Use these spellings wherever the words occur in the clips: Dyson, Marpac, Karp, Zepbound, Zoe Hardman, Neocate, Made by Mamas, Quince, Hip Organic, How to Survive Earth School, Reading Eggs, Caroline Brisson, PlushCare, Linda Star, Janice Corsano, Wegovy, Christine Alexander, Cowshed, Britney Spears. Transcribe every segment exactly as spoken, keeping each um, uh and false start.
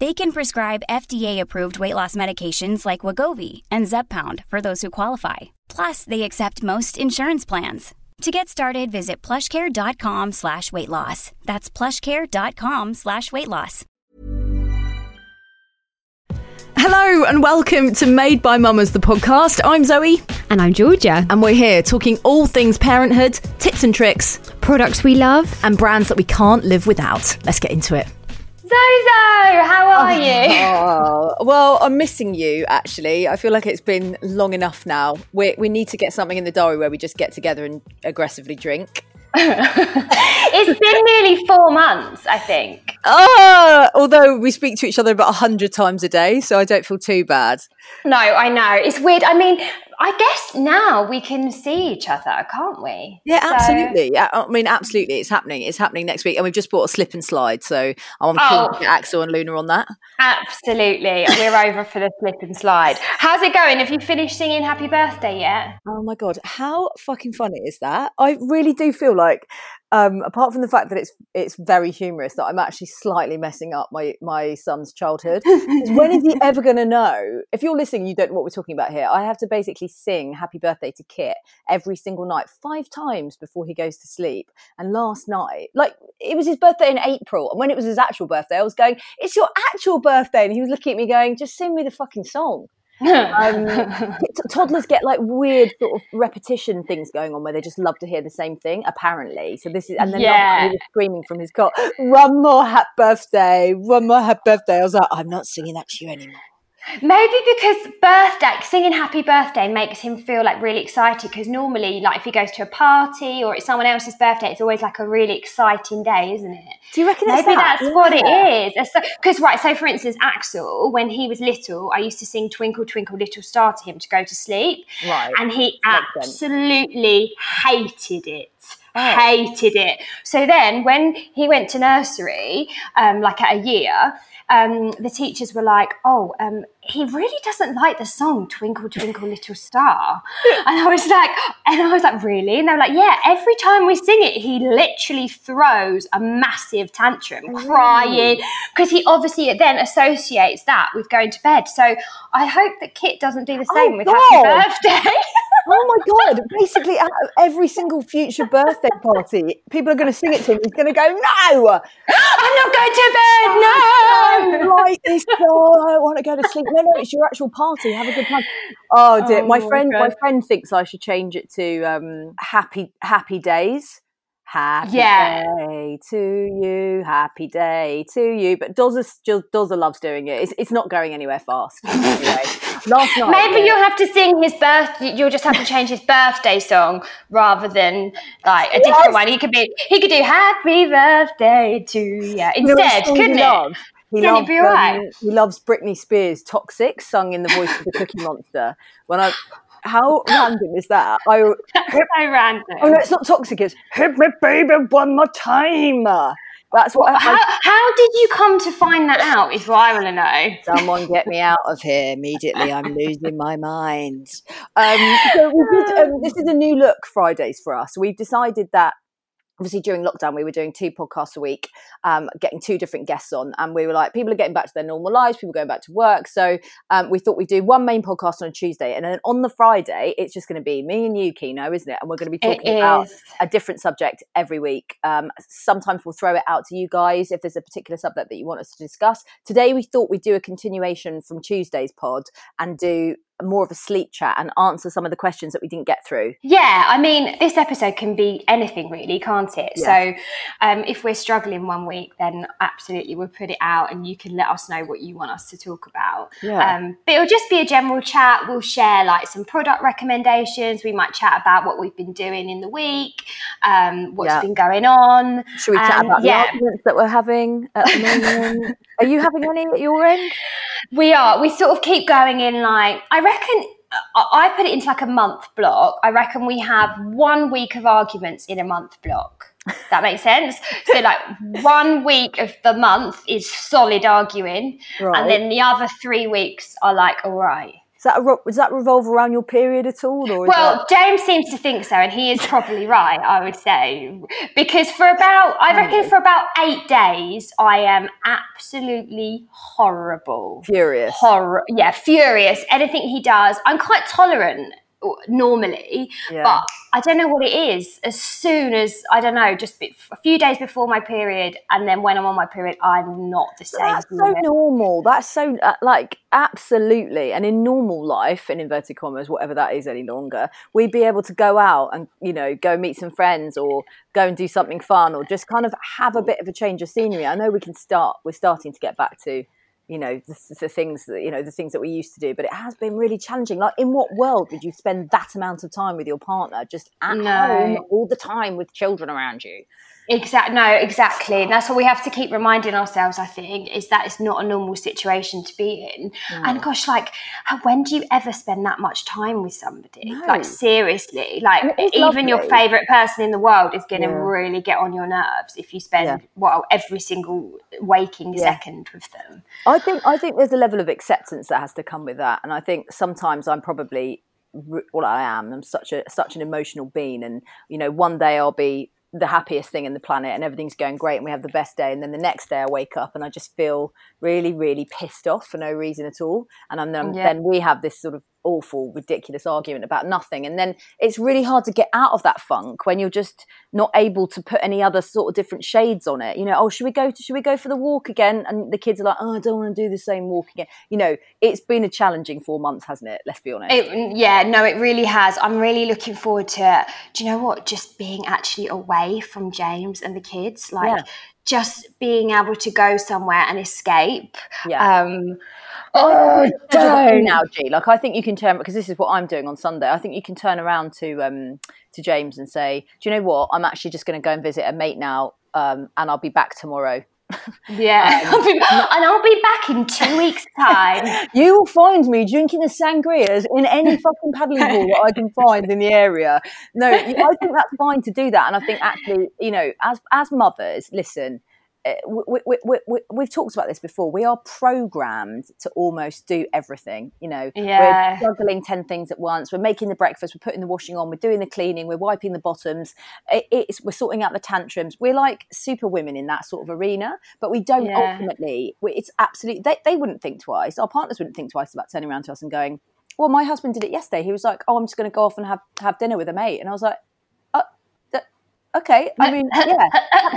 They can prescribe F D A-approved weight loss medications like Wegovy and Zepbound for those who qualify. Plus, they accept most insurance plans. To get started, visit plushcare.com slash weight loss. That's plushcare.com slash weight loss. Hello and welcome to Made by Mamas, the podcast. I'm Zoe. And I'm Georgia. And we're here talking all things parenthood, tips and tricks, products we love, and brands that we can't live without. Let's get into it. Zozo, how are oh, you? Oh, well, I'm missing you, actually. I feel like it's been long enough now. We we need to get something in the diary where we just get together and aggressively drink. It's been nearly four months, I think. Oh, although we speak to each other about a hundred times a day, so I don't feel too bad. No, I know. It's weird. I mean, I guess now we can see each other, can't we? Yeah, absolutely. So... Yeah, I mean, absolutely. It's happening. It's happening next week. And we've just bought a slip and slide, so I'm oh, keen to get Axel and Luna on that. Absolutely. We're over for the slip and slide. How's it going? Have you finished singing Happy Birthday yet? Oh, my God. How fucking funny is that? I really do feel like... Like, um, apart from the fact that it's it's very humorous, that I'm actually slightly messing up my, my son's childhood. When is he ever going to know? If you're listening, you don't know what we're talking about here. I have to basically sing Happy Birthday to Kit every single night, five times before he goes to sleep. And last night, like, it was his birthday in April. And when it was his actual birthday, I was going, it's your actual birthday. And he was looking at me going, just sing me the fucking song. um, t- toddlers get like weird sort of repetition things going on where they just love to hear the same thing, apparently. So this is, and then yeah. He was screaming from his cot, one more happy birthday, one more happy birthday. I was like, I'm not singing that to you anymore. Maybe because birthday, singing Happy Birthday makes him feel like really excited, because normally, like, if he goes to a party or it's someone else's birthday, it's always like a really exciting day, isn't it? Do you reckon that's Maybe that? that's yeah. what it is. Because, right, so for instance, Axel, when he was little, I used to sing Twinkle, Twinkle, Little Star to him to go to sleep. Right. And he absolutely hated it. Oh. Hated it. So then when he went to nursery, um, like at a year, um, the teachers were like, oh, um, he really doesn't like the song Twinkle, Twinkle, Little Star. And I was like, and I was like, really? And they were like, yeah, every time we sing it, he literally throws a massive tantrum, crying, because he obviously then associates that with going to bed. So I hope that Kit doesn't do the same oh, with God. Happy Birthday. Oh my God, basically at every single future birthday party, people are going to sing it to him. He's going to go, no, I'm not going to bed, no. I don't like this, oh, I don't want to go to sleep. No, no, it's your actual party, have a good time. Oh dear, oh, my, my friend God. my friend thinks I should change it to um, happy, happy days. Happy yeah. day to you, happy day to you. But Dozza still Dozza loves doing it. It's, it's not going anywhere fast. Anyway. Last night, maybe yeah. you'll have to sing his birth. You'll just have to change his birthday song rather than like a yes. different one. He could be. He could do Happy Birthday to yeah instead, couldn't it? He loves, um, right? he loves Britney Spears' Toxic, sung in the voice of the Cookie Monster. When I. How random is that? I, That's so random. Oh, no, it's not Toxic. It's hit me, baby, one more time. That's what well, I, how, I, how did you come to find that out is what I want to know. Someone get me out of here immediately. I'm losing my mind. Um, so we did, um, this is a new look Fridays for us. We've decided that obviously during lockdown, we were doing two podcasts a week, um, getting two different guests on. And we were like, people are getting back to their normal lives, people are going back to work. So um, we thought we'd do one main podcast on a Tuesday. And then on the Friday, it's just going to be me and you, Kino, isn't it? And we're going to be talking about a different subject every week. Um, sometimes we'll throw it out to you guys if there's a particular subject that you want us to discuss. Today, we thought we'd do a continuation from Tuesday's pod and do more of a sleep chat and answer some of the questions that we didn't get through. Yeah, I mean, this episode can be anything really, can't it? Yeah. So um, if we're struggling one week, then absolutely we'll put it out and you can let us know what you want us to talk about. Yeah. Um, but it'll just be a general chat. We'll share like some product recommendations. We might chat about what we've been doing in the week, um, what's yeah. been going on. Should we chat um, about yeah. the arguments that we're having at the moment? Are you having any at your end? We are. We sort of keep going in like, I reckon, I put it into like a month block. I reckon we have one week of arguments in a month block. That makes sense. So like one week of the month is solid arguing. Right. And then the other three weeks are like, all right. Does that, does that revolve around your period at all? Or well, that... James seems to think so, and he is probably right, I would say. Because for about, I reckon for about eight days, I am absolutely horrible. Furious. Horror, yeah, furious. Anything he does, I'm quite tolerant normally, yeah. but I don't know what it is. As soon as, I don't know, just a few days before my period, and then when I'm on my period, I'm not the same. That's so normal. That's so, like... Absolutely. And in normal life, in inverted commas, whatever that is any longer, we'd be able to go out and, you know, go meet some friends or go and do something fun or just kind of have a bit of a change of scenery. I know we can start, we're starting to get back to, you know, the, the things that, you know, the things that we used to do, but it has been really challenging. Like, in what world would you spend that amount of time with your partner just at no. home all the time with children around you? Exactly. No, exactly. And that's what we have to keep reminding ourselves, I think, is that it's not a normal situation to be in. Mm. And gosh, like, when do you ever spend that much time with somebody? No. Like, seriously, like, even lovely. Your favourite person in the world is going to yeah. really get on your nerves if you spend yeah. well every single waking yeah. second with them. I think I think there's a level of acceptance that has to come with that, and I think sometimes I'm probably well, I am. I'm such a such an emotional being, and you know, one day I'll be the happiest thing in the planet and everything's going great and we have the best day, and then the next day I wake up and I just feel really really pissed off for no reason at all, and I'm then, yeah. then we have this sort of awful ridiculous argument about nothing, and then it's really hard to get out of that funk when you're just not able to put any other sort of different shades on it. You know, oh should we go to should we go for the walk again, and the kids are like, oh I don't want to do the same walk again. You know, it's been a challenging four months, hasn't it, let's be honest. It, yeah no it really has. I'm really looking forward to, do you know what, just being actually away from James and the kids, like yeah. just being able to go somewhere and escape. Yeah. Um, oh, don't now, G. Like, I think you can turn, because this is what I'm doing on Sunday. I think you can turn around to um to James and say, do you know what? I'm actually just going to go and visit a mate now, um, and I'll be back tomorrow. Yeah, um, and I'll be back in two weeks' time. You will find me drinking the sangrias in any fucking paddling pool that I can find in the area. No, I think that's fine to do that, and I think actually, you know, as as mothers, listen, we, we, we, we, we've talked about this before. We are programmed to almost do everything. You know, yeah. we're juggling ten things at once. We're making the breakfast. We're putting the washing on. We're doing the cleaning. We're wiping the bottoms. It, it's we're sorting out the tantrums. We're like superwomen in that sort of arena, but we don't yeah. ultimately. We, it's absolutely. They, they wouldn't think twice. Our partners wouldn't think twice about turning around to us and going, "Well, my husband did it yesterday. He was like, oh, I'm just going to go off and have have dinner with a mate," and I was like, okay, I mean, yeah,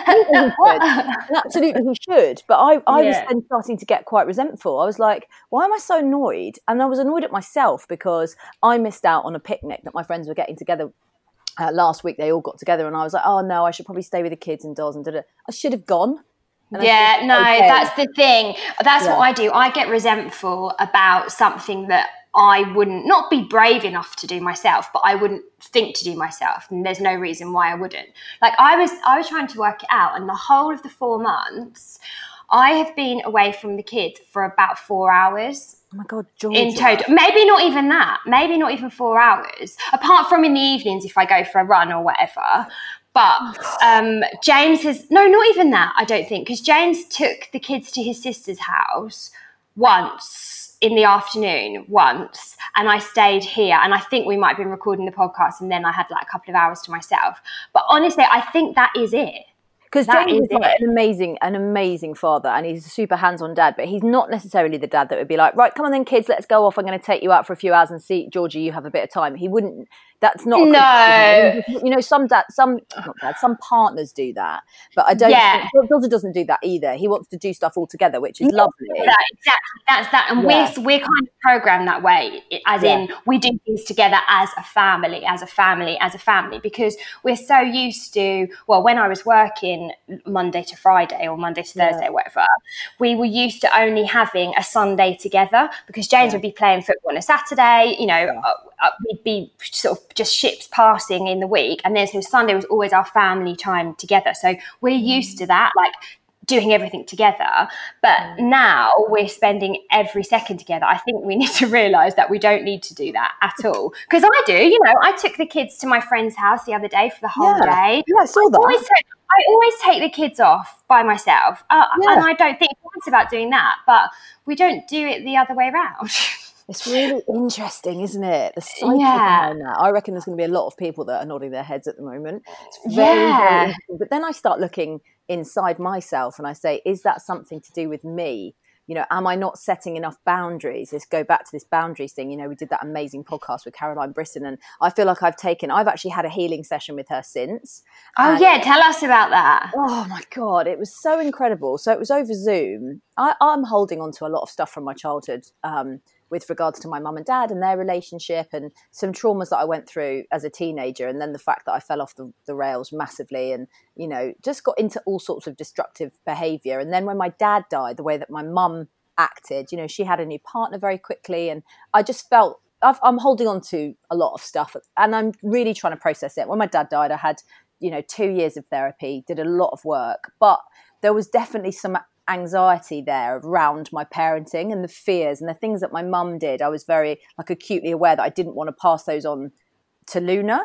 absolutely he should. Absolutely he should. But I, I yeah. was then starting to get quite resentful. I was like, why am I so annoyed? And I was annoyed at myself because I missed out on a picnic that my friends were getting together. Uh, last week, they all got together and I was like, oh, no, I should probably stay with the kids and dolls and da-da. I should have gone. And yeah, no, okay. That's the thing. That's yeah. what I do. I get resentful about something that I wouldn't not be brave enough to do myself, but I wouldn't think to do myself. And there's no reason why I wouldn't. Like I was, I was trying to work it out, and the whole of the four months, I have been away from the kids for about four hours. Oh my God, Georgia. In total. Maybe not even that. Maybe not even four hours. Apart from in the evenings if I go for a run or whatever. But um, James has, no, not even that, I don't think, because James took the kids to his sister's house once. In the afternoon once, and I stayed here, and I think we might have been recording the podcast, and then I had like a couple of hours to myself. But honestly, I think that is it. Because James is, is like an amazing, an amazing father, and he's a super hands-on dad, but he's not necessarily the dad that would be like, right, come on then, kids, let's go off. I'm going to take you out for a few hours and see, Georgie, you have a bit of time. He wouldn't, that's not. No. You know, some dad, some, not dad, some partners do that, but I don't yeah. think, Dozza doesn't do that either. He wants to do stuff all together, which is yeah, lovely. That, exactly, that's that. And yeah. we're, we're kind of programmed that way, as yeah. in we do things together as a family, as a family, as a family, because we're so used to, well, when I was working, Monday to Friday or Monday to Thursday yeah. whatever, we were used to only having a Sunday together because James yeah. would be playing football on a Saturday, you know, yeah. uh, uh, we'd be sort of just ships passing in the week, and then so Sunday was always our family time together, so we're used to that, like doing everything together, but mm. now we're spending every second together. I think we need to realise that we don't need to do that at all. Because I do, you know, I took the kids to my friend's house the other day for the whole yeah. day. Yeah, I saw that. I always take, I always take the kids off by myself, uh, yeah. and I don't think twice about doing that, but we don't do it the other way around. It's really interesting, isn't it? The psyche yeah. behind that. I reckon there's going to be a lot of people that are nodding their heads at the moment. It's very, yeah. very interesting. But then I start looking inside myself and I say, is that something to do with me? You know, am I not setting enough boundaries? Let's go back to this boundaries thing. You know, we did that amazing podcast with Caroline Brisson, and I feel like I've taken, I've actually had a healing session with her since. Oh yeah, tell us about that. Oh my God, it was so incredible. So it was over Zoom. I, I'm holding on to a lot of stuff from my childhood um, with regards to my mum and dad and their relationship and some traumas that I went through as a teenager, and then the fact that I fell off the, the rails massively and, you know, just got into all sorts of destructive behaviour. And then when my dad died, the way that my mum acted, you know, she had a new partner very quickly, and I just felt I've, I'm holding on to a lot of stuff, and I'm really trying to process it. When my dad died, I had, you know, two years of therapy, did a lot of work, but there was definitely some anxiety there around my parenting and the fears and the things that my mum did. I was very like acutely aware that I didn't want to pass those on to Luna.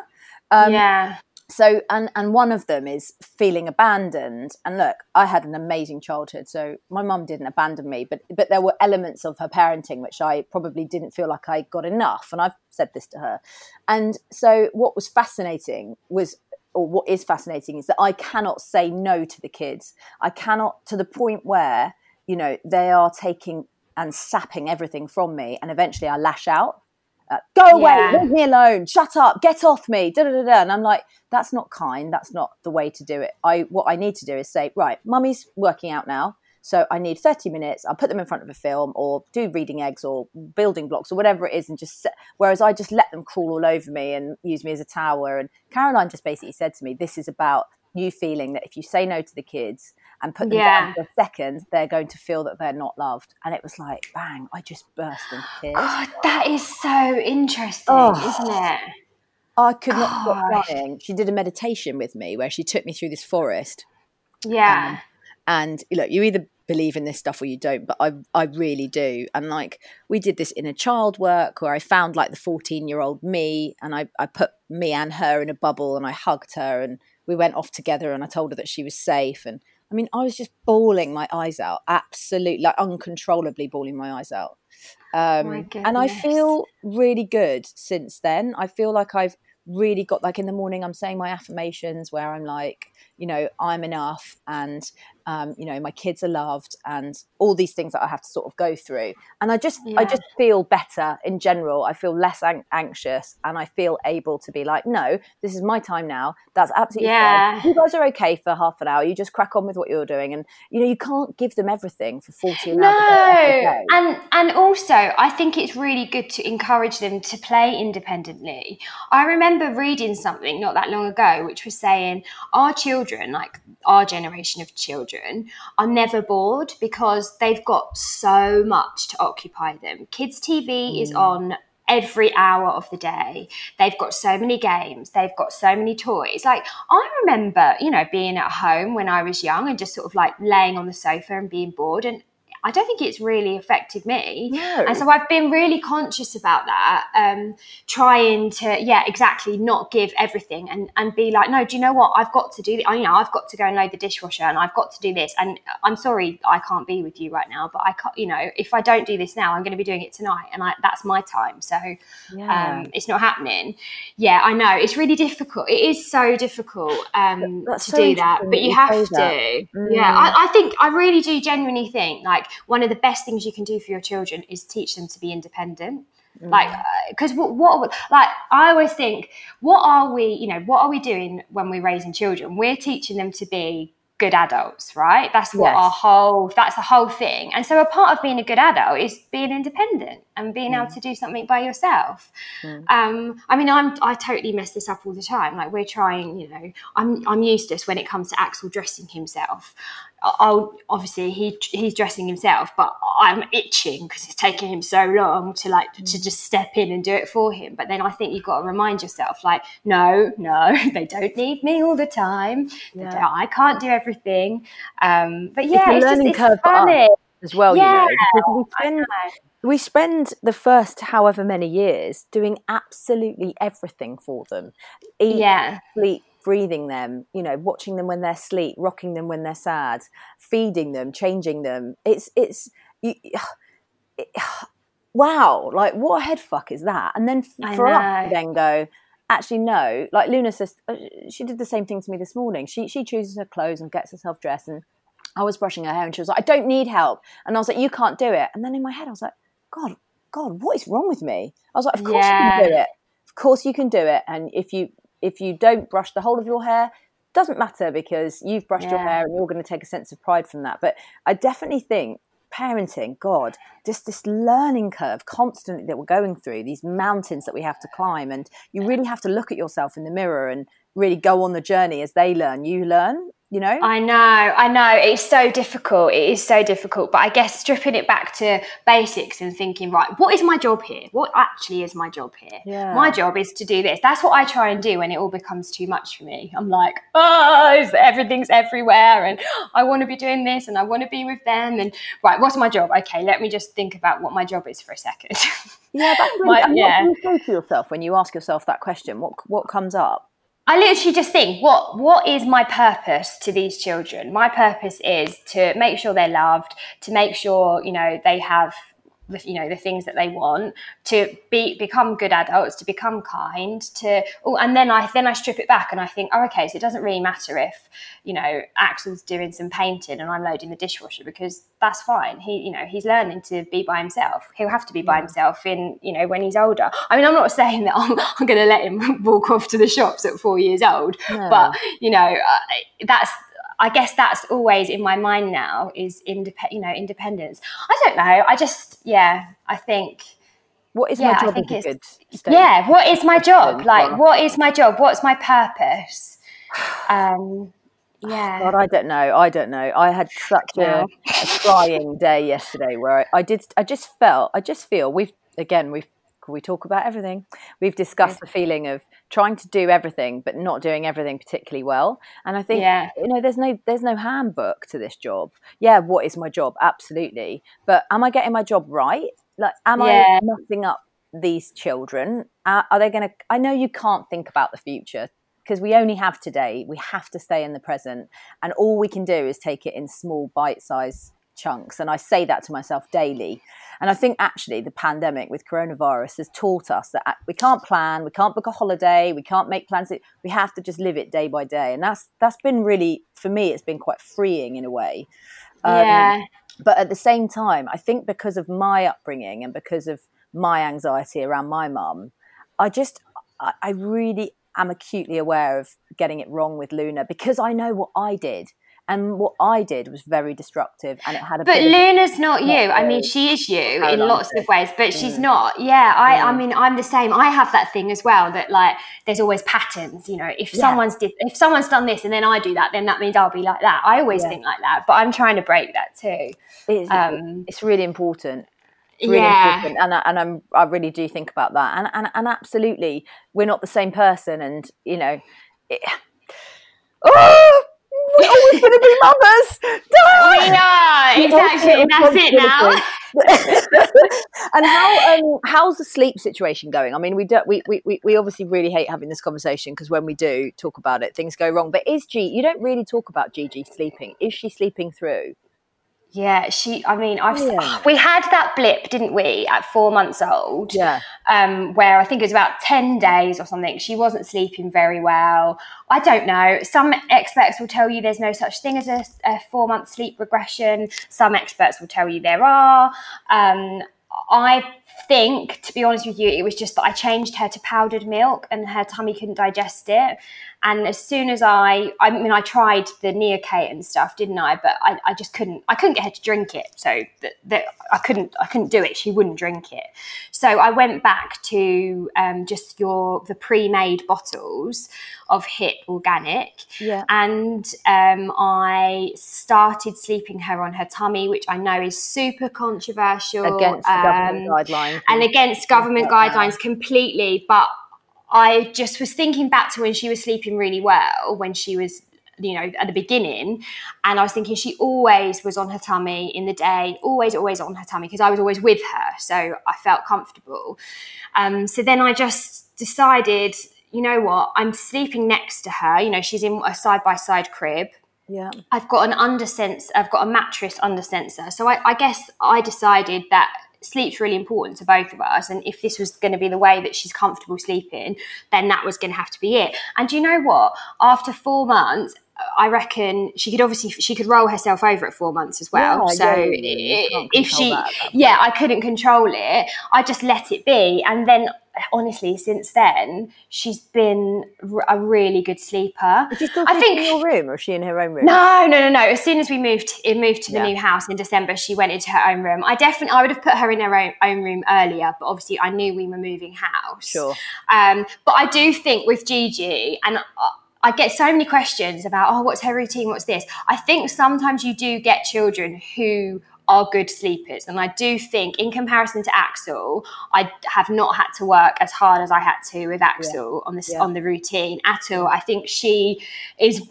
Um, yeah. So, and, and one of them is feeling abandoned. And look, I had an amazing childhood, so my mum didn't abandon me, but, but there were elements of her parenting which I probably didn't feel like I got enough. And I've said this to her. And so what was fascinating was, or what is fascinating is that I cannot say no to the kids. I cannot, to the point where, you know, they are taking and sapping everything from me. And eventually I lash out, uh, go away, yeah. leave me alone, shut up, get off me, da da da da. And I'm like, that's not kind. That's not the way to do it. I, what I need to do is say, right, mummy's working out now, so I need thirty minutes. I'll put them in front of a film or do Reading Eggs or Building Blocks or whatever it is. And just, whereas I just let them crawl all over me and use me as a tower. And Caroline just basically said to me, this is about you feeling that if you say no to the kids and put them yeah. down for a second, they're going to feel that they're not loved. And it was like, bang, I just burst into tears. Oh, that is so interesting, oh. isn't it? I could not stop crying. She did a meditation with me where she took me through this forest. Yeah. Um, and look, you either believe in this stuff or you don't, but I I really do. And like, we did this inner child work where I found like the fourteen year old me, and I, I put me and her in a bubble and I hugged her and we went off together, and I told her that she was safe. And I mean, I was just bawling my eyes out, absolutely, like uncontrollably bawling my eyes out. Um, oh and I feel really good since then. I feel like I've really got, like in the morning I'm saying my affirmations where I'm like, you know, I'm enough, and um you know, my kids are loved, and all these things that I have to sort of go through. And I just yeah. I just feel better in general. I feel less an- anxious, and I feel able to be like, no, this is my time now, that's absolutely yeah. fine. You guys are okay for half an hour, you just crack on with what you're doing. And you know, you can't give them everything for fourteen no. hours. and and also I think it's really good to encourage them to play independently. I remember reading something not that long ago which was saying our children, like our generation of children, are never bored because they've got so much to occupy them. Kids' T V mm. is on every hour of the day. They've got so many games. They've got so many toys. Like, I remember, you know, being at home when I was young and just sort of like laying on the sofa and being bored. And I don't think it's really affected me. No. And so I've been really conscious about that, um, trying to, yeah, exactly, not give everything and, and be like, no, do you know what? I've got to do the, you know, I've got to go and load the dishwasher and I've got to do this. And I'm sorry I can't be with you right now, but I can't, you know, if I don't do this now, I'm going to be doing it tonight, and I, that's my time. So yeah. um, it's not happening. Yeah, I know. It's really difficult. It is so difficult um, to so do that, but you, you have to. Mm. Yeah, I, I think, I really do genuinely think, like, one of the best things you can do for your children is teach them to be independent. Mm. Like, because uh, what, what, like, I always think, what are we, you know, what are we doing when we're raising children? We're teaching them to be good adults, right? That's what yes. our whole, that's the whole thing. And so a part of being a good adult is being independent and being mm. able to do something by yourself. Mm. Um, I mean, I'm, I totally mess this up all the time. Like, we're trying, you know, I'm, I'm useless when it comes to Axel dressing himself. I'll obviously he he's dressing himself, but I'm itching because it's taking him so long to like mm. to just step in and do it for him. But then I think you've got to remind yourself, like, no, no, they don't need me all the time. Yeah. I can't do everything. Um, but yeah, it's, it's learning just, it's curve funny. Up as well. Yeah, you know, we spend we spend the first however many years doing absolutely everything for them. Eat, yeah. sleep, breathing them, you know, watching them when they're asleep, rocking them when they're sad, feeding them, changing them. It's, it's, you, it, wow, like, what a head fuck is that? And then for us to then go, actually, no, like Luna says, she did the same thing to me this morning. She, she chooses her clothes and gets herself dressed, and I was brushing her hair and she was like, I don't need help. And I was like, you can't do it. And then in my head, I was like, God, God, what is wrong with me? I was like, of course yeah. you can do it. Of course you can do it. And if you, If you don't brush the whole of your hair, doesn't matter, because you've brushed yeah. your hair and you're going to take a sense of pride from that. But I definitely think parenting, God, just this learning curve constantly that we're going through, these mountains that we have to climb, and you really have to look at yourself in the mirror and really go on the journey as they learn, you learn. You know? I know, I know. It's so difficult. It is so difficult. But I guess stripping it back to basics and thinking, right, what is my job here? What actually is my job here? Yeah. My job is to do this. That's what I try and do when it all becomes too much for me. I'm like, oh, everything's everywhere, and I want to be doing this, and I want to be with them. And right, what's my job? Okay, let me just think about what my job is for a second. Yeah, that's really, my, yeah. What do you say to yourself when you ask yourself that question? What what comes up? I literally just think, what what is my purpose to these children? My purpose is to make sure they're loved, to make sure, you know, they have, you know, the things that they want, to be become good adults, to become kind, to oh, and then I then I strip it back and I think, oh, okay, so it doesn't really matter if, you know, Axel's doing some painting and I'm loading the dishwasher, because that's fine. He, you know, he's learning to be by himself. He'll have to be by himself in, you know, when he's older. I mean, I'm not saying that I'm, I'm going to let him walk off to the shops at four years old, no. but you know, that's. I guess that's always in my mind now, is independ, you know, independence. I don't know. I just, yeah, I think. What is yeah, my job? I think is it's, good yeah. What is my job? Like, what is my job? What's my purpose? Um, yeah. God, I don't know. I don't know. I had such yeah. a, a trying day yesterday where I, I did, I just felt, I just feel we've, again, we've, we talk about everything. We've discussed yeah. the feeling of trying to do everything but not doing everything particularly well. And I think yeah. you know, there's no there's no handbook to this job. Yeah, what is my job? Absolutely. But am I getting my job right? Like, am yeah. I messing up these children? Are, are they going to? I know you can't think about the future, because we only have today. We have to stay in the present, and all we can do is take it in small bite-sized chunks. And I say that to myself daily. And I think actually the pandemic with coronavirus has taught us that we can't plan, we can't book a holiday, we can't make plans. We have to just live it day by day. And that's that's been really, for me, it's been quite freeing in a way. Um, yeah. But at the same time, I think because of my upbringing and because of my anxiety around my mum, I just, I, I really am acutely aware of getting it wrong with Luna, because I know what I did. And what I did was very destructive, and it had a. But bit Luna's of, not you. Not I mean, she is you in lots of ways, but mm. she's not. Yeah, I. Yeah. I mean, I'm the same. I have that thing as well, that like there's always patterns. You know, if yeah. someone's did, if someone's done this, and then I do that, then that means I'll be like that. I always yeah. think like that, but I'm trying to break that too. It's, um, it's really important. It's really yeah. important, and I, and I'm I really do think about that, and and and absolutely, we're not the same person, and you know, it, oh. we're always going to be mamas. We are, exactly. That's it now. And how um, how's the sleep situation going? I mean, we, do, we we we obviously really hate having this conversation because when we do talk about it, things go wrong. But is G? You don't really talk about Gigi sleeping. Is she sleeping through? Yeah, she, I mean, I've, yeah. we had that blip, didn't we, at four months old, yeah. um, where I think it was about ten days or something. She wasn't sleeping very well. I don't know. Some experts will tell you there's no such thing as a, a four-month sleep regression. Some experts will tell you there are. Um, I think, to be honest with you, it was just that I changed her to powdered milk and her tummy couldn't digest it. And as soon as I, I mean, I tried the Neocate and stuff, didn't I? But I, I just couldn't, I couldn't get her to drink it. So that, that I couldn't, I couldn't do it. She wouldn't drink it. So I went back to um, just your, the pre-made bottles of Hip Organic. Yeah. And um, I started sleeping her on her tummy, which I know is super controversial. Against um, government guidelines. And against government guidelines completely. But I just was thinking back to when she was sleeping really well, when she was, you know, at the beginning, and I was thinking she always was on her tummy in the day, always, always on her tummy, because I was always with her, so I felt comfortable. Um, so then I just decided, you know what, I'm sleeping next to her. You know, she's in a side-by-side crib. Yeah, I've got an undersensor, I've got a mattress undersensor. So I, I guess I decided that sleep's really important to both of us, and if this was going to be the way that she's comfortable sleeping, then that was going to have to be it. And do you know what, after four months, I reckon she could obviously she could roll herself over at four months as well. Yeah, so yeah, it, if she that, yeah I couldn't control it. I just let it be, and then honestly since then she's been a really good sleeper. Is she still I think in your room, or is she in her own room? No, no, no, no. As soon as we moved, it moved to the yeah. new house in December, she went into her own room. I definitely, I would have put her in her own, own room earlier, but obviously I knew we were moving house. Sure. Um, but I do think with Gigi, and I, I get so many questions about, oh, what's her routine? What's this? I think sometimes you do get children who are good sleepers, and I do think in comparison to Axel, I have not had to work as hard as I had to with Axel yeah. on this yeah. on the routine at all. I think she is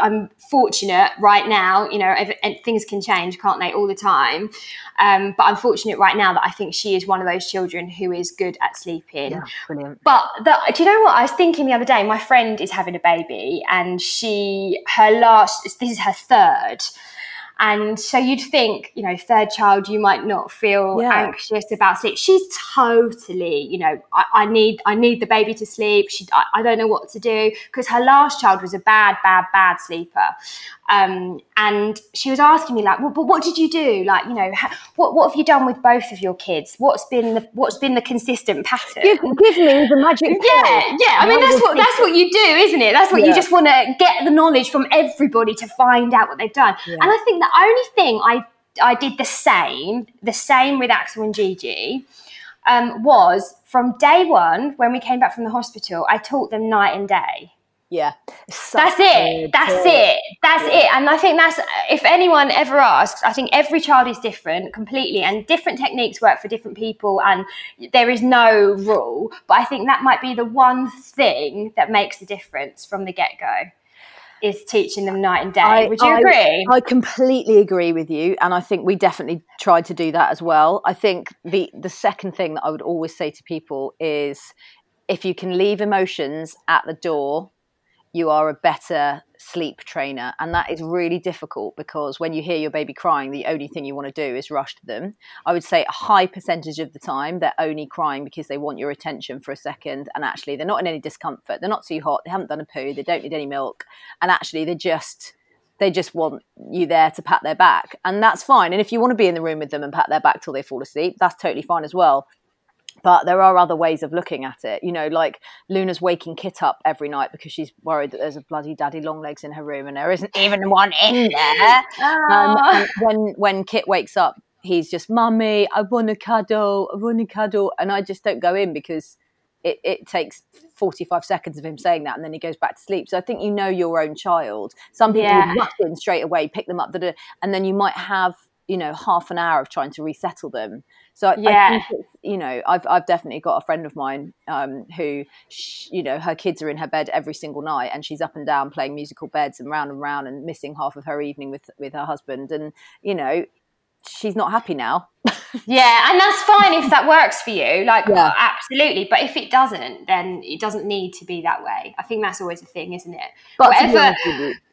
I'm fortunate right now, you know, if, and things can change, can't they, all the time, um but I'm fortunate right now that I think she is one of those children who is good at sleeping. Yeah, brilliant. But the, do you know what, I was thinking the other day, my friend is having a baby, and she her last this is her third. And so you'd think, you know, third child, you might not feel yeah. anxious about sleep. She's totally, you know, I, I need I need the baby to sleep. She, I, I don't know what to do, because her last child was a bad, bad, bad sleeper. Um, and she was asking me, like, well, but what did you do? Like, you know, ha- what what have you done with both of your kids? What's been the what's been the consistent pattern? Give, give me the magic. Yeah, pill. yeah. I mean, that's what that's what you do, isn't it? That's what yeah. you just want to get the knowledge from everybody to find out what they've done. Yeah. And I think the only thing I I did the same, the same with Axel and Gigi, um, was from day one when we came back from the hospital, I taught them night and day. Yeah. That's it. That's it. That's it. That's it. And I think that's, if anyone ever asks, I think every child is different completely, and different techniques work for different people, and there is no rule. But I think that might be the one thing that makes the difference from the get-go, is teaching them night and day. I, Would you I, agree? I completely agree with you, and I think we definitely tried to do that as well. I think the the second thing that I would always say to people is, if you can leave emotions at the door, you are a better sleep trainer. And that is really difficult, because when you hear your baby crying, the only thing you want to do is rush to them. I would say a high percentage of the time they're only crying because they want your attention for a second, and actually they're not in any discomfort, they're not too hot, they haven't done a poo, they don't need any milk, and actually they're just they just want you there to pat their back, and that's fine. And if you want to be in the room with them and pat their back till they fall asleep, that's totally fine as well. But there are other ways of looking at it. You know, like Luna's waking Kit up every night because she's worried that there's a bloody daddy long legs in her room, and there isn't even one in there. Oh. Um, and when, when Kit wakes up, he's just, Mummy, I want a cuddle, I want a cuddle. And I just don't go in, because it, it takes forty-five seconds of him saying that, and then he goes back to sleep. So I think you know your own child. Some people yeah. rush in straight away, pick them up, and then you might have you know, half an hour of trying to resettle them. So yeah. I think it's, you know, I've I've definitely got a friend of mine um, who, she, you know, her kids are in her bed every single night, and she's up and down playing musical beds and round and round and missing half of her evening with with her husband, and you know, she's not happy now. Yeah, and that's fine if that works for you, like yeah. absolutely. But if it doesn't, then it doesn't need to be that way. I think that's always a thing, isn't it? But whatever,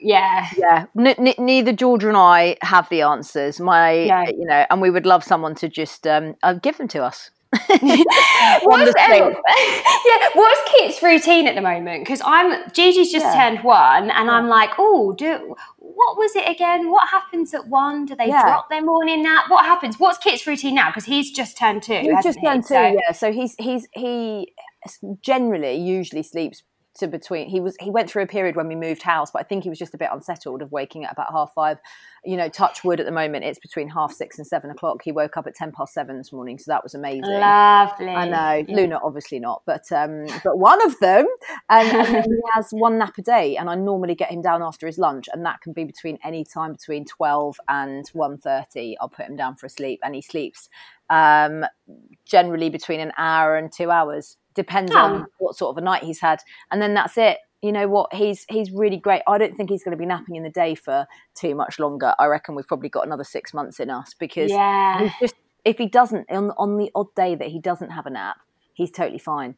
yeah, yeah. N- n- neither Georgia and I have the answers. My, yeah. you know, and we would love someone to just um, uh, give them to us. what's, um, yeah, what's Kate's routine at the moment? Because I'm Gigi's just yeah. turned one, and I'm like, oh, do what was it again? What happens at one? Do they yeah. drop their morning nap? What happens? What's Kate's routine now? Because he's just turned two. He's hasn't just he? turned two. So, yeah, so he's he's he generally usually sleeps to between. He was he went through a period when we moved house, but I think he was just a bit unsettled of waking at about half five. You know, touch wood at the moment, it's between half six and seven o'clock. He woke up at ten past seven this morning, so that was amazing. Lovely. I know. Yeah. Luna, obviously not, but um, but one of them. And, and then he has one nap a day, and I normally get him down after his lunch, and that can be between any time between twelve and one thirty. I'll put him down for a sleep, and he sleeps um, generally between an hour and two hours, depends oh. on what sort of a night he's had, and then that's it. You know what? He's he's really great. I don't think he's going to be napping in the day for too much longer. I reckon we've probably got another six months in us, because yeah. he's just, if he doesn't, on, on the odd day that he doesn't have a nap, he's totally fine.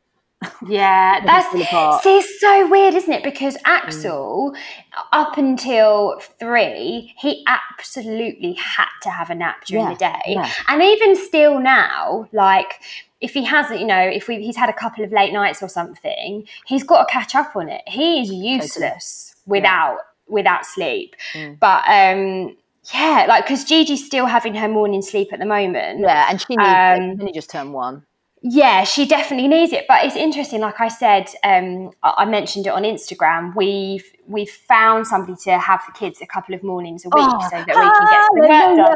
Yeah, that's see, it's so weird, isn't it? Because Axel, mm. up until three, he absolutely had to have a nap during yeah, the day, yeah. and even still now, like if he hasn't, you know, if we he's had a couple of late nights or something, he's got to catch up on it. He is useless totally. without yeah. without sleep, mm. but um. yeah, like because Gigi's still having her morning sleep at the moment. Yeah, and she needs um, it. She just turned one. Yeah, she definitely needs it. But it's interesting, like I said, um, I mentioned it on Instagram, we've we've found somebody to have the kids a couple of mornings a week oh, so that we can get some work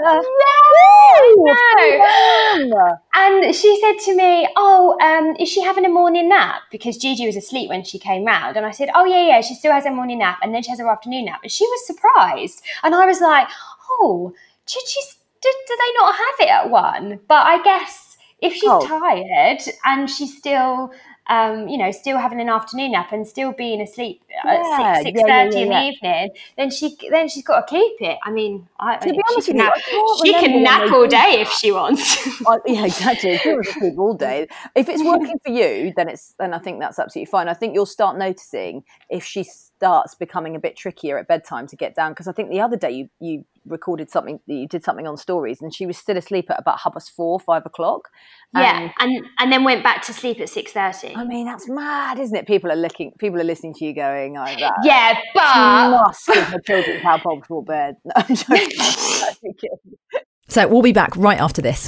done. Yay! No. And she said to me, oh, um, is she having a morning nap? Because Gigi was asleep when she came round. And I said, oh, yeah, yeah, she still has her morning nap. And then she has her afternoon nap. And she was surprised. And I was like, oh, did she, did, do they not have it at one? But I guess, if she's oh. tired and she's still, um, you know, still having an afternoon nap and still being asleep yeah, at six six yeah, thirty yeah, yeah, in the yeah. evening, then she then she's got to keep it. I mean, I, to be honest, she, with can, you, I she can nap all day if she wants. I, yeah, exactly. She wants to sleep all day. If it's working for you, then it's then I think that's absolutely fine. I think you'll start noticing if she starts becoming a bit trickier at bedtime to get down, because I think the other day you you. recorded something, you did something on stories, and she was still asleep at about half past four, five o'clock. Um, yeah, and and then went back to sleep at six thirty. I mean, that's mad, isn't it? People are looking, people are listening to you, going, "Oh, that, yeah, but you must give the children how comfortable bed." No, I'm joking. So we'll be back right after this.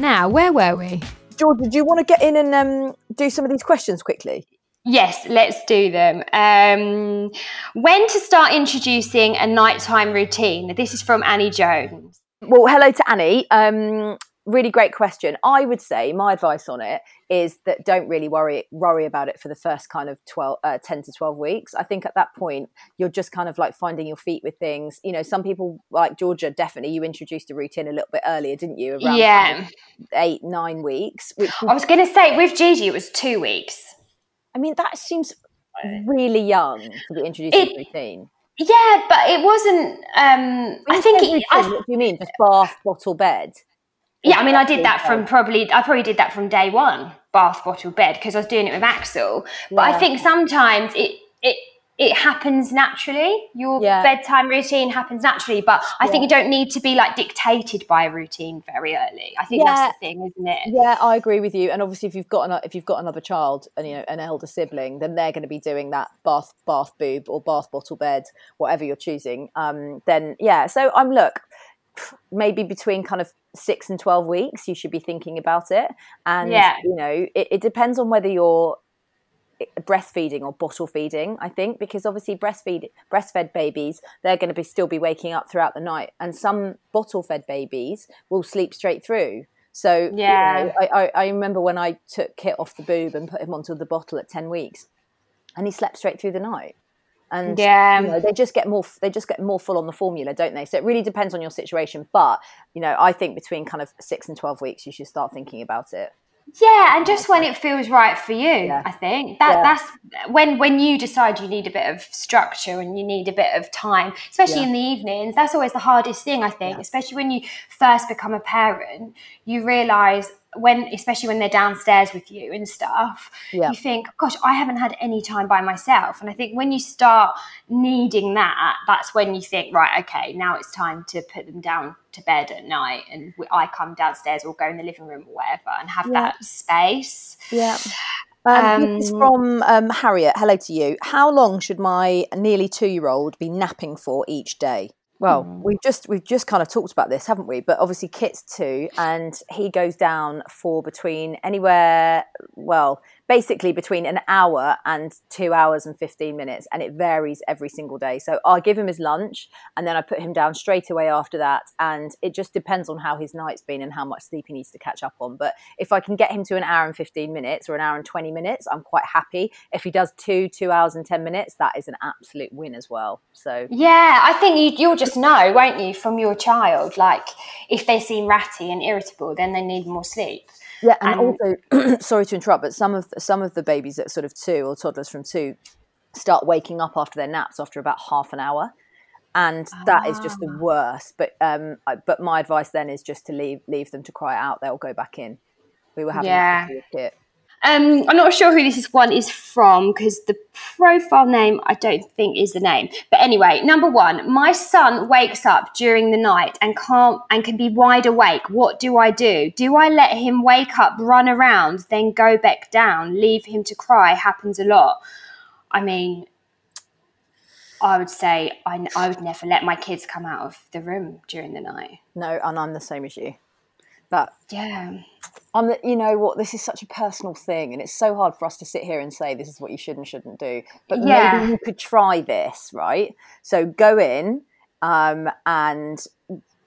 Now, where were we? Georgia, do you want to get in and um, do some of these questions quickly? Yes, let's do them. Um, when to start introducing a nighttime routine? This is from Annie Jones. Well, hello to Annie. Um, really great question. I would say my advice on it is that don't really worry worry about it for the first kind of twelve, uh, ten to twelve weeks. I think at that point, you're just kind of like finding your feet with things. You know, some people like Georgia, definitely you introduced a routine a little bit earlier, didn't you? Around yeah. Kind of eight, nine weigh weeks. Which was, I was going to say with Gigi, it was two weeks. I mean, that seems really young to be introducing it, a routine. Yeah, but it wasn't. Um, I think. It, I, what do you mean? Just bath, bottle, bed. Yeah, I mean, I did that from probably, I probably did that from day one, bath, bottle, bed, because I was doing it with Axel. But yeah. I think sometimes it it it happens naturally. Your yeah. bedtime routine happens naturally, but I yeah. think you don't need to be like dictated by a routine very early. I think yeah. that's the thing, isn't it? Yeah, I agree with you. And obviously, if you've got an, if you've got another child and you know an elder sibling, then they're going to be doing that bath, bath, boob, or bath, bottle, bed, whatever you're choosing. Um, then yeah, so I'm um, look. maybe between kind of six and twelve weeks you should be thinking about it, and yeah. you know it, it depends on whether you're breastfeeding or bottle feeding, I think, because obviously breastfeed breastfed babies, they're going to be still be waking up throughout the night, and some bottle fed babies will sleep straight through. So yeah, you know, I, I, I remember when I took Kit off the boob and put him onto the bottle at ten weeks, and he slept straight through the night. And yeah. you know, they just get more they just get more full on the formula, don't they? So it really depends on your situation. But, you know, I think between kind of six and twelve weeks, you should start thinking about it. Yeah, and just when it feels right for you, yeah. I think. that yeah. That's when, when you decide you need a bit of structure and you need a bit of time, especially yeah. in the evenings. That's always the hardest thing, I think, yeah. especially when you first become a parent. You realise... when especially when they're downstairs with you and stuff, yeah. you think, gosh, I haven't had any time by myself. And I think when you start needing that, that's when you think, right, okay, now it's time to put them down to bed at night, and I come downstairs or go in the living room or whatever and have yeah. that space. Yeah. Um, um, this is from um, Harriet. Hello to you. How long should my nearly two-year-old be napping for each day? Well, mm. we've just we've just kind of talked about this, haven't we? But obviously Kit's two, and he goes down for between anywhere, well, basically between an hour and two hours and fifteen minutes, and it varies every single day. So I give him his lunch, and then I put him down straight away after that, and it just depends on how his night's been and how much sleep he needs to catch up on. But if I can get him to an hour and fifteen minutes or an hour and twenty minutes, I'm quite happy. If he does two, two hours and ten minutes, that is an absolute win as well. So yeah, I think you, you'll just know, won't you, from your child, like if they seem ratty and irritable, then they need more sleep. Yeah. And, and also sorry to interrupt, but some of some of the babies at sort of two, or toddlers from two, start waking up after their naps after about half an hour, and that ah. is just the worst. But um I, but my advice then is just to leave leave them to cry out, they'll go back in. We were having yeah. that with Kit. Um, I'm not sure who this is one is from, because the profile name I don't think is the name. But anyway, number one, my son wakes up during the night and can't and can be wide awake. What do I do? Do I let him wake up, run around, then go back down, leave him to cry? Happens a lot. I mean, I would say I, I would never let my kids come out of the room during the night. No, and I'm the same as you. But yeah, I'm. The, you know what? This is such a personal thing, and it's so hard for us to sit here and say this is what you should and shouldn't do. But yeah. maybe you could try this, right? So go in um, and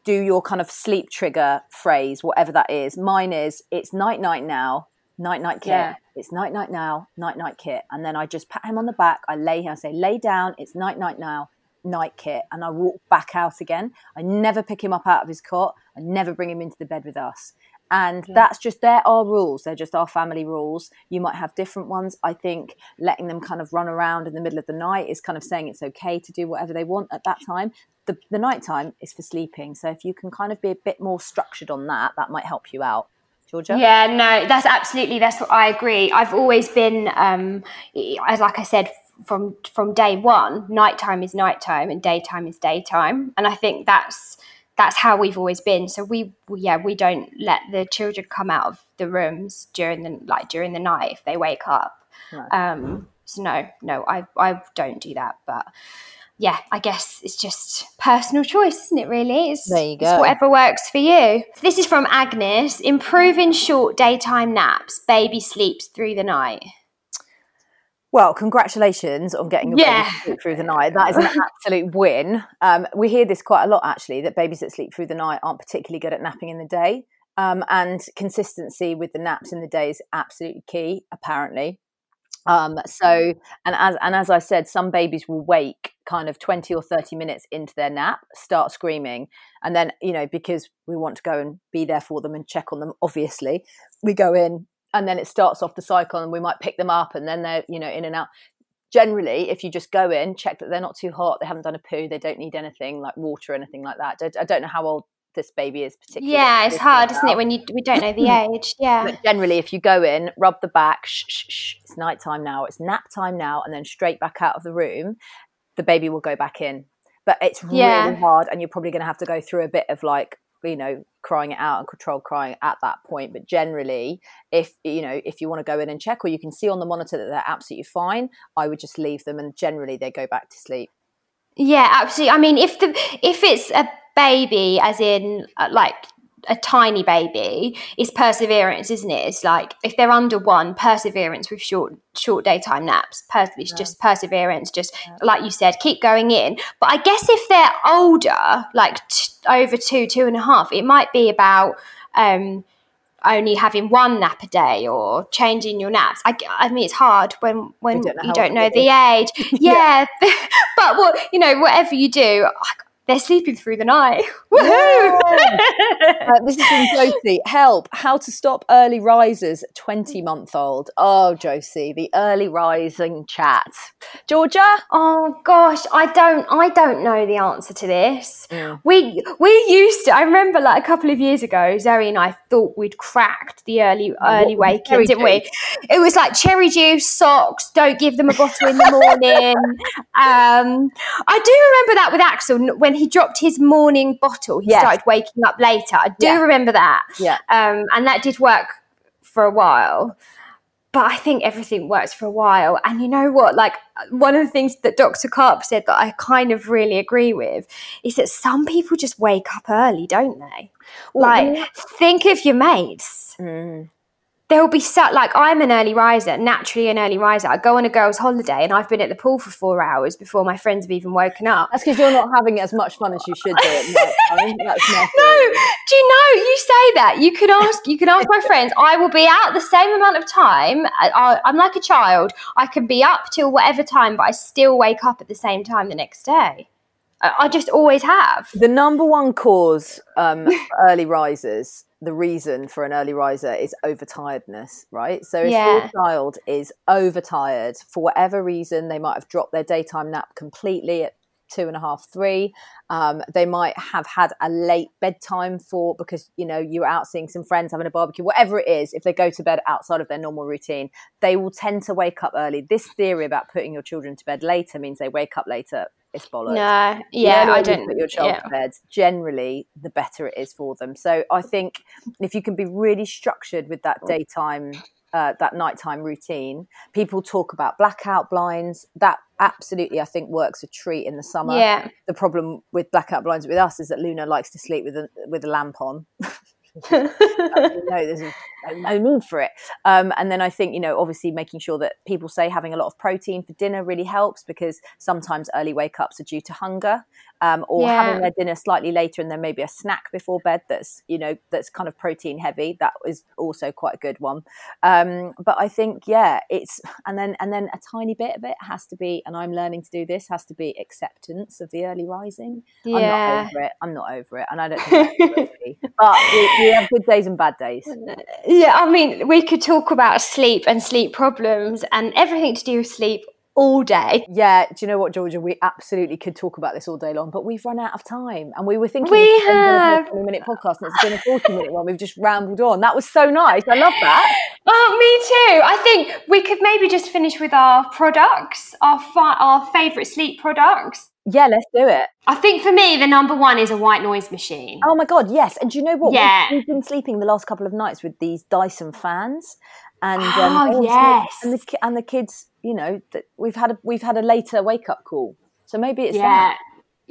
do your kind of sleep trigger phrase, whatever that is. Mine is, it's night night now, night night Kit. Yeah. It's night night now, night night Kit. And then I just pat him on the back. I lay him. I say, lay down. It's night night now. Night Kit, and I walk back out again. I never pick him up out of his cot. I never bring him into the bed with us. And yeah. that's just, they're our rules. They're just our family rules. You might have different ones. I think letting them kind of run around in the middle of the night is kind of saying it's okay to do whatever they want at that time. The, the night time is for sleeping. So if you can kind of be a bit more structured on that, that might help you out. Georgia? Yeah, no, that's absolutely, that's what I agree. I've always been, um, as like I said, from from day one, nighttime is nighttime and daytime is daytime, and I think that's that's how we've always been. So we, we yeah we don't let the children come out of the rooms during the like during the night if they wake up. No. Um so no no I I don't do that, but yeah, I guess it's just personal choice, isn't it, really? It's, there you go. It's whatever works for you. This is from Agnes. Improving short daytime naps, baby sleeps through the night. Well, congratulations on getting your yeah. baby to sleep through the night. That is an absolute win. Um, we hear this quite a lot, actually, that babies that sleep through the night aren't particularly good at napping in the day. Um, and consistency with the naps in the day is absolutely key, apparently. Um, so, and as, and as I said, some babies will wake kind of twenty or thirty minutes into their nap, start screaming. And then, you know, because we want to go and be there for them and check on them, obviously, we go in and then it starts off the cycle and we might pick them up and then they're, you know, in and out. Generally, if you just go in, check that they're not too hot, they haven't done a poo, they don't need anything like water or anything like that. I don't know how old this baby is particularly. Yeah, it's hard, isn't it, when you we don't know the age. Yeah. But generally, if you go in, rub the back, shh, shh, shh, it's night time now, it's nap time now, and then straight back out of the room, the baby will go back in. But it's really yeah. hard, and you're probably going to have to go through a bit of like, you know, crying it out and controlled crying at that point. But generally, if you know, if you want to go in and check, or you can see on the monitor that they're absolutely fine, I would just leave them, and generally they go back to sleep. Yeah, absolutely. I mean, if the if it's a baby, as in like a tiny baby, is perseverance, isn't it? It's like if they're under one, perseverance with short short daytime naps. Pers- it's yeah. just perseverance, just yeah. like you said, keep going in. But I guess if they're older, like t- over two, two and a half, it might be about um, only having one nap a day or changing your naps. I, I mean, it's hard when when don't you don't know the age. Yeah, yeah. But what you know, whatever you do. I, They're sleeping through the night. Woohoo! Yeah. uh, this is from Josie. Help. How to stop early risers, twenty-month-old. Oh, Josie, the early rising chat. Georgia? Oh, gosh, I don't I don't know the answer to this. Yeah. We we used to, I remember like a couple of years ago, Zoe and I thought we'd cracked the early early waking, didn't we? It was like cherry juice, socks, don't give them a bottle in the morning. um, I do remember that with Axel, when he dropped his morning bottle, he yes. started waking up later. I do yeah. remember that. Yeah. Um, and that did work for a while. But I think everything works for a while. And you know what? Like, one of the things that Doctor Karp said that I kind of really agree with is that some people just wake up early, don't they? Well, like, yeah. think of your mates. Mm. There'll be such, like, I'm an early riser, naturally an early riser. I go on a girls' holiday and I've been at the pool for four hours before my friends have even woken up. That's because you're not having as much fun as you should do at night time. That's nothing. No, do you know, you say that. You can ask You can ask my friends. I will be out the same amount of time. I, I'm like a child. I can be up till whatever time, but I still wake up at the same time the next day. I, I just always have. The number one cause um, for early risers, the reason for an early riser is overtiredness, right? So if yeah. your child is overtired for whatever reason, they might have dropped their daytime nap completely at two and a half, three. Um, they might have had a late bedtime for, because, you know, you were out seeing some friends, having a barbecue, whatever it is. If they go to bed outside of their normal routine, they will tend to wake up early. This theory about putting your children to bed later means they wake up later. It's bollocks. No, yeah, I don't. Put your child yeah. to bed. Generally, the better it is for them. So I think if you can be really structured with that daytime, uh, that nighttime routine, people talk about blackout blinds. That absolutely, I think, works a treat in the summer. Yeah. The problem with blackout blinds with us is that Luna likes to sleep with a with a lamp on. No, there's no need for it. Um, and then I think, you know, obviously making sure that people say having a lot of protein for dinner really helps, because sometimes early wake ups are due to hunger, um, or yeah. having their dinner slightly later and then maybe a snack before bed that's, you know, that's kind of protein heavy. That is also quite a good one. Um, but I think, yeah, it's, and then, and then a tiny bit of it has to be, and I'm learning to do this, has to be acceptance of the early rising. Yeah. I'm not over it. I'm not over it. And I don't think that's really, but it, we have good days and bad days. Yeah, I mean, we could talk about sleep and sleep problems and everything to do with sleep all day. Yeah, do you know what, Georgia? We absolutely could talk about this all day long, but we've run out of time. And we were thinking we have a twenty-minute podcast, and it's been a forty-minute one. We've just rambled on. That was so nice. I love that. Oh, me too. I think we could maybe just finish with our products, our fi- our favourite sleep products. Yeah, let's do it. I think for me, the number one is a white noise machine. Oh my God, yes. And do you know what? Yeah. We've, we've been sleeping the last couple of nights with these Dyson fans. And, um, oh, yes. And the, and the kids, you know, we've had a, we've had a later wake up call. So maybe it's yeah. that.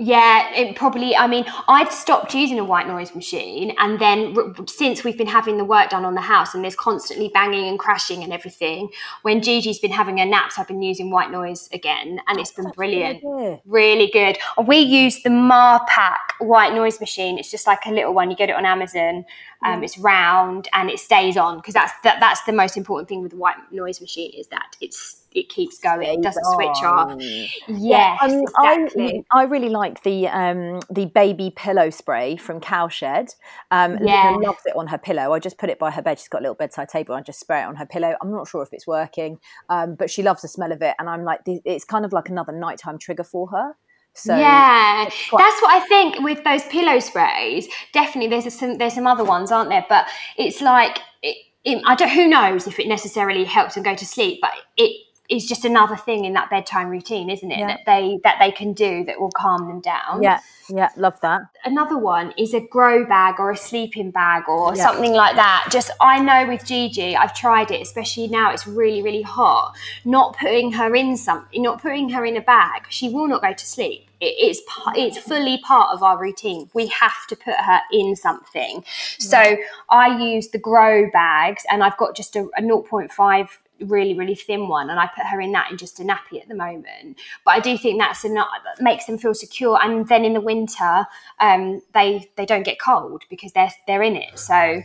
Yeah, it probably, I mean, I've stopped using a white noise machine, and then since we've been having the work done on the house and there's constantly banging and crashing and everything, when Gigi's been having her naps, I've been using white noise again, and it's been brilliant. Really good. We use the Marpac white noise machine. It's just like a little one. You get it on Amazon. Um, mm. It's round and it stays on, because that's the, that's the most important thing with the white noise machine, is that it's it keeps going, it doesn't on. switch off. Yes, um, exactly. I, I really like the um, the baby pillow spray from Cowshed. Um, yeah. Linda loves it on her pillow. I just put it by her bed. She's got a little bedside table. I just spray it on her pillow. I'm not sure if it's working, um, but she loves the smell of it. And I'm like, it's kind of like another nighttime trigger for her. So yeah, quite- that's what I think with those pillow sprays. Definitely, there's some there's some other ones, aren't there? But it's like, it, it, I don't. Who knows if it necessarily helps them go to sleep? But it. It's just another thing in that bedtime routine, isn't it? Yeah. That they that they can do that will calm them down. Yeah, yeah, love that. Another one is a grow bag or a sleeping bag or yeah. something like that. Just, I know with Gigi, I've tried it, especially now it's really, really hot. Not putting her in something, not putting her in a bag, she will not go to sleep. It's it's fully part of our routine. We have to put her in something. So I use the grow bags, and I've got just a, a zero point five really really thin one, and I put her in that in just a nappy at the moment. But I do think that's enough, that makes them feel secure, and then in the winter um they they don't get cold because they're they're in it. So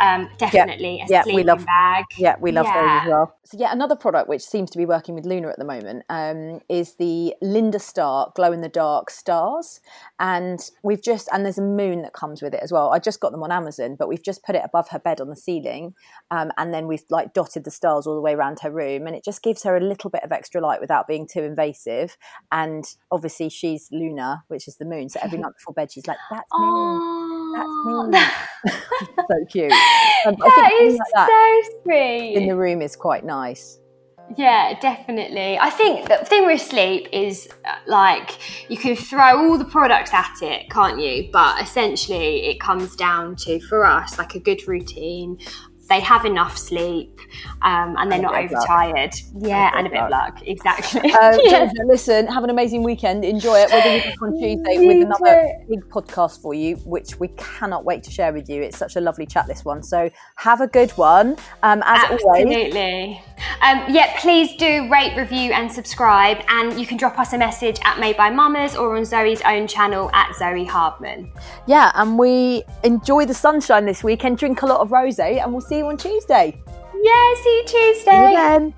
um definitely yeah, a yeah, sleeping we love, bag yeah we love yeah. those as well. So yeah, another product which seems to be working with Luna at the moment um is the Linda Star glow in the dark stars, and we've just and there's a moon that comes with it as well. I just got them on Amazon, but we've just put it above her bed on the ceiling, um and then we've like dotted the stars all the way around her room, and it just gives her a little bit of extra light without being too invasive. And obviously she's Luna, which is the moon, so every night before bed she's like, that's me, that's me. So cute. um, that is like that so sweet in the room is quite nice. Yeah, definitely. I think the thing with sleep is, like, you can throw all the products at it, can't you? But essentially it comes down to, for us, like a good routine. They have enough sleep, um, and they're and not overtired. Luck. Yeah, and a bit of luck, luck. Exactly. Um, yeah. Listen, have an amazing weekend. Enjoy it. We're going to be on Tuesday you with another do. big podcast for you, which we cannot wait to share with you. It's such a lovely chat, this one. So have a good one. Um, as Absolutely. always. Absolutely. Um, yeah, please do rate, review, and subscribe. And you can drop us a message at Made by Mamas or on Zoe's own channel at Zoe Hardman. Yeah, and we enjoy the sunshine this weekend. Drink a lot of rosé, and we'll see. See you on Tuesday. Yeah, see you Tuesday. See you then.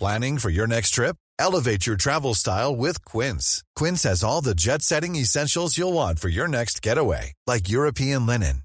Planning for your next trip? Elevate your travel style with Quince. Quince has all the jet-setting essentials you'll want for your next getaway, like European linen,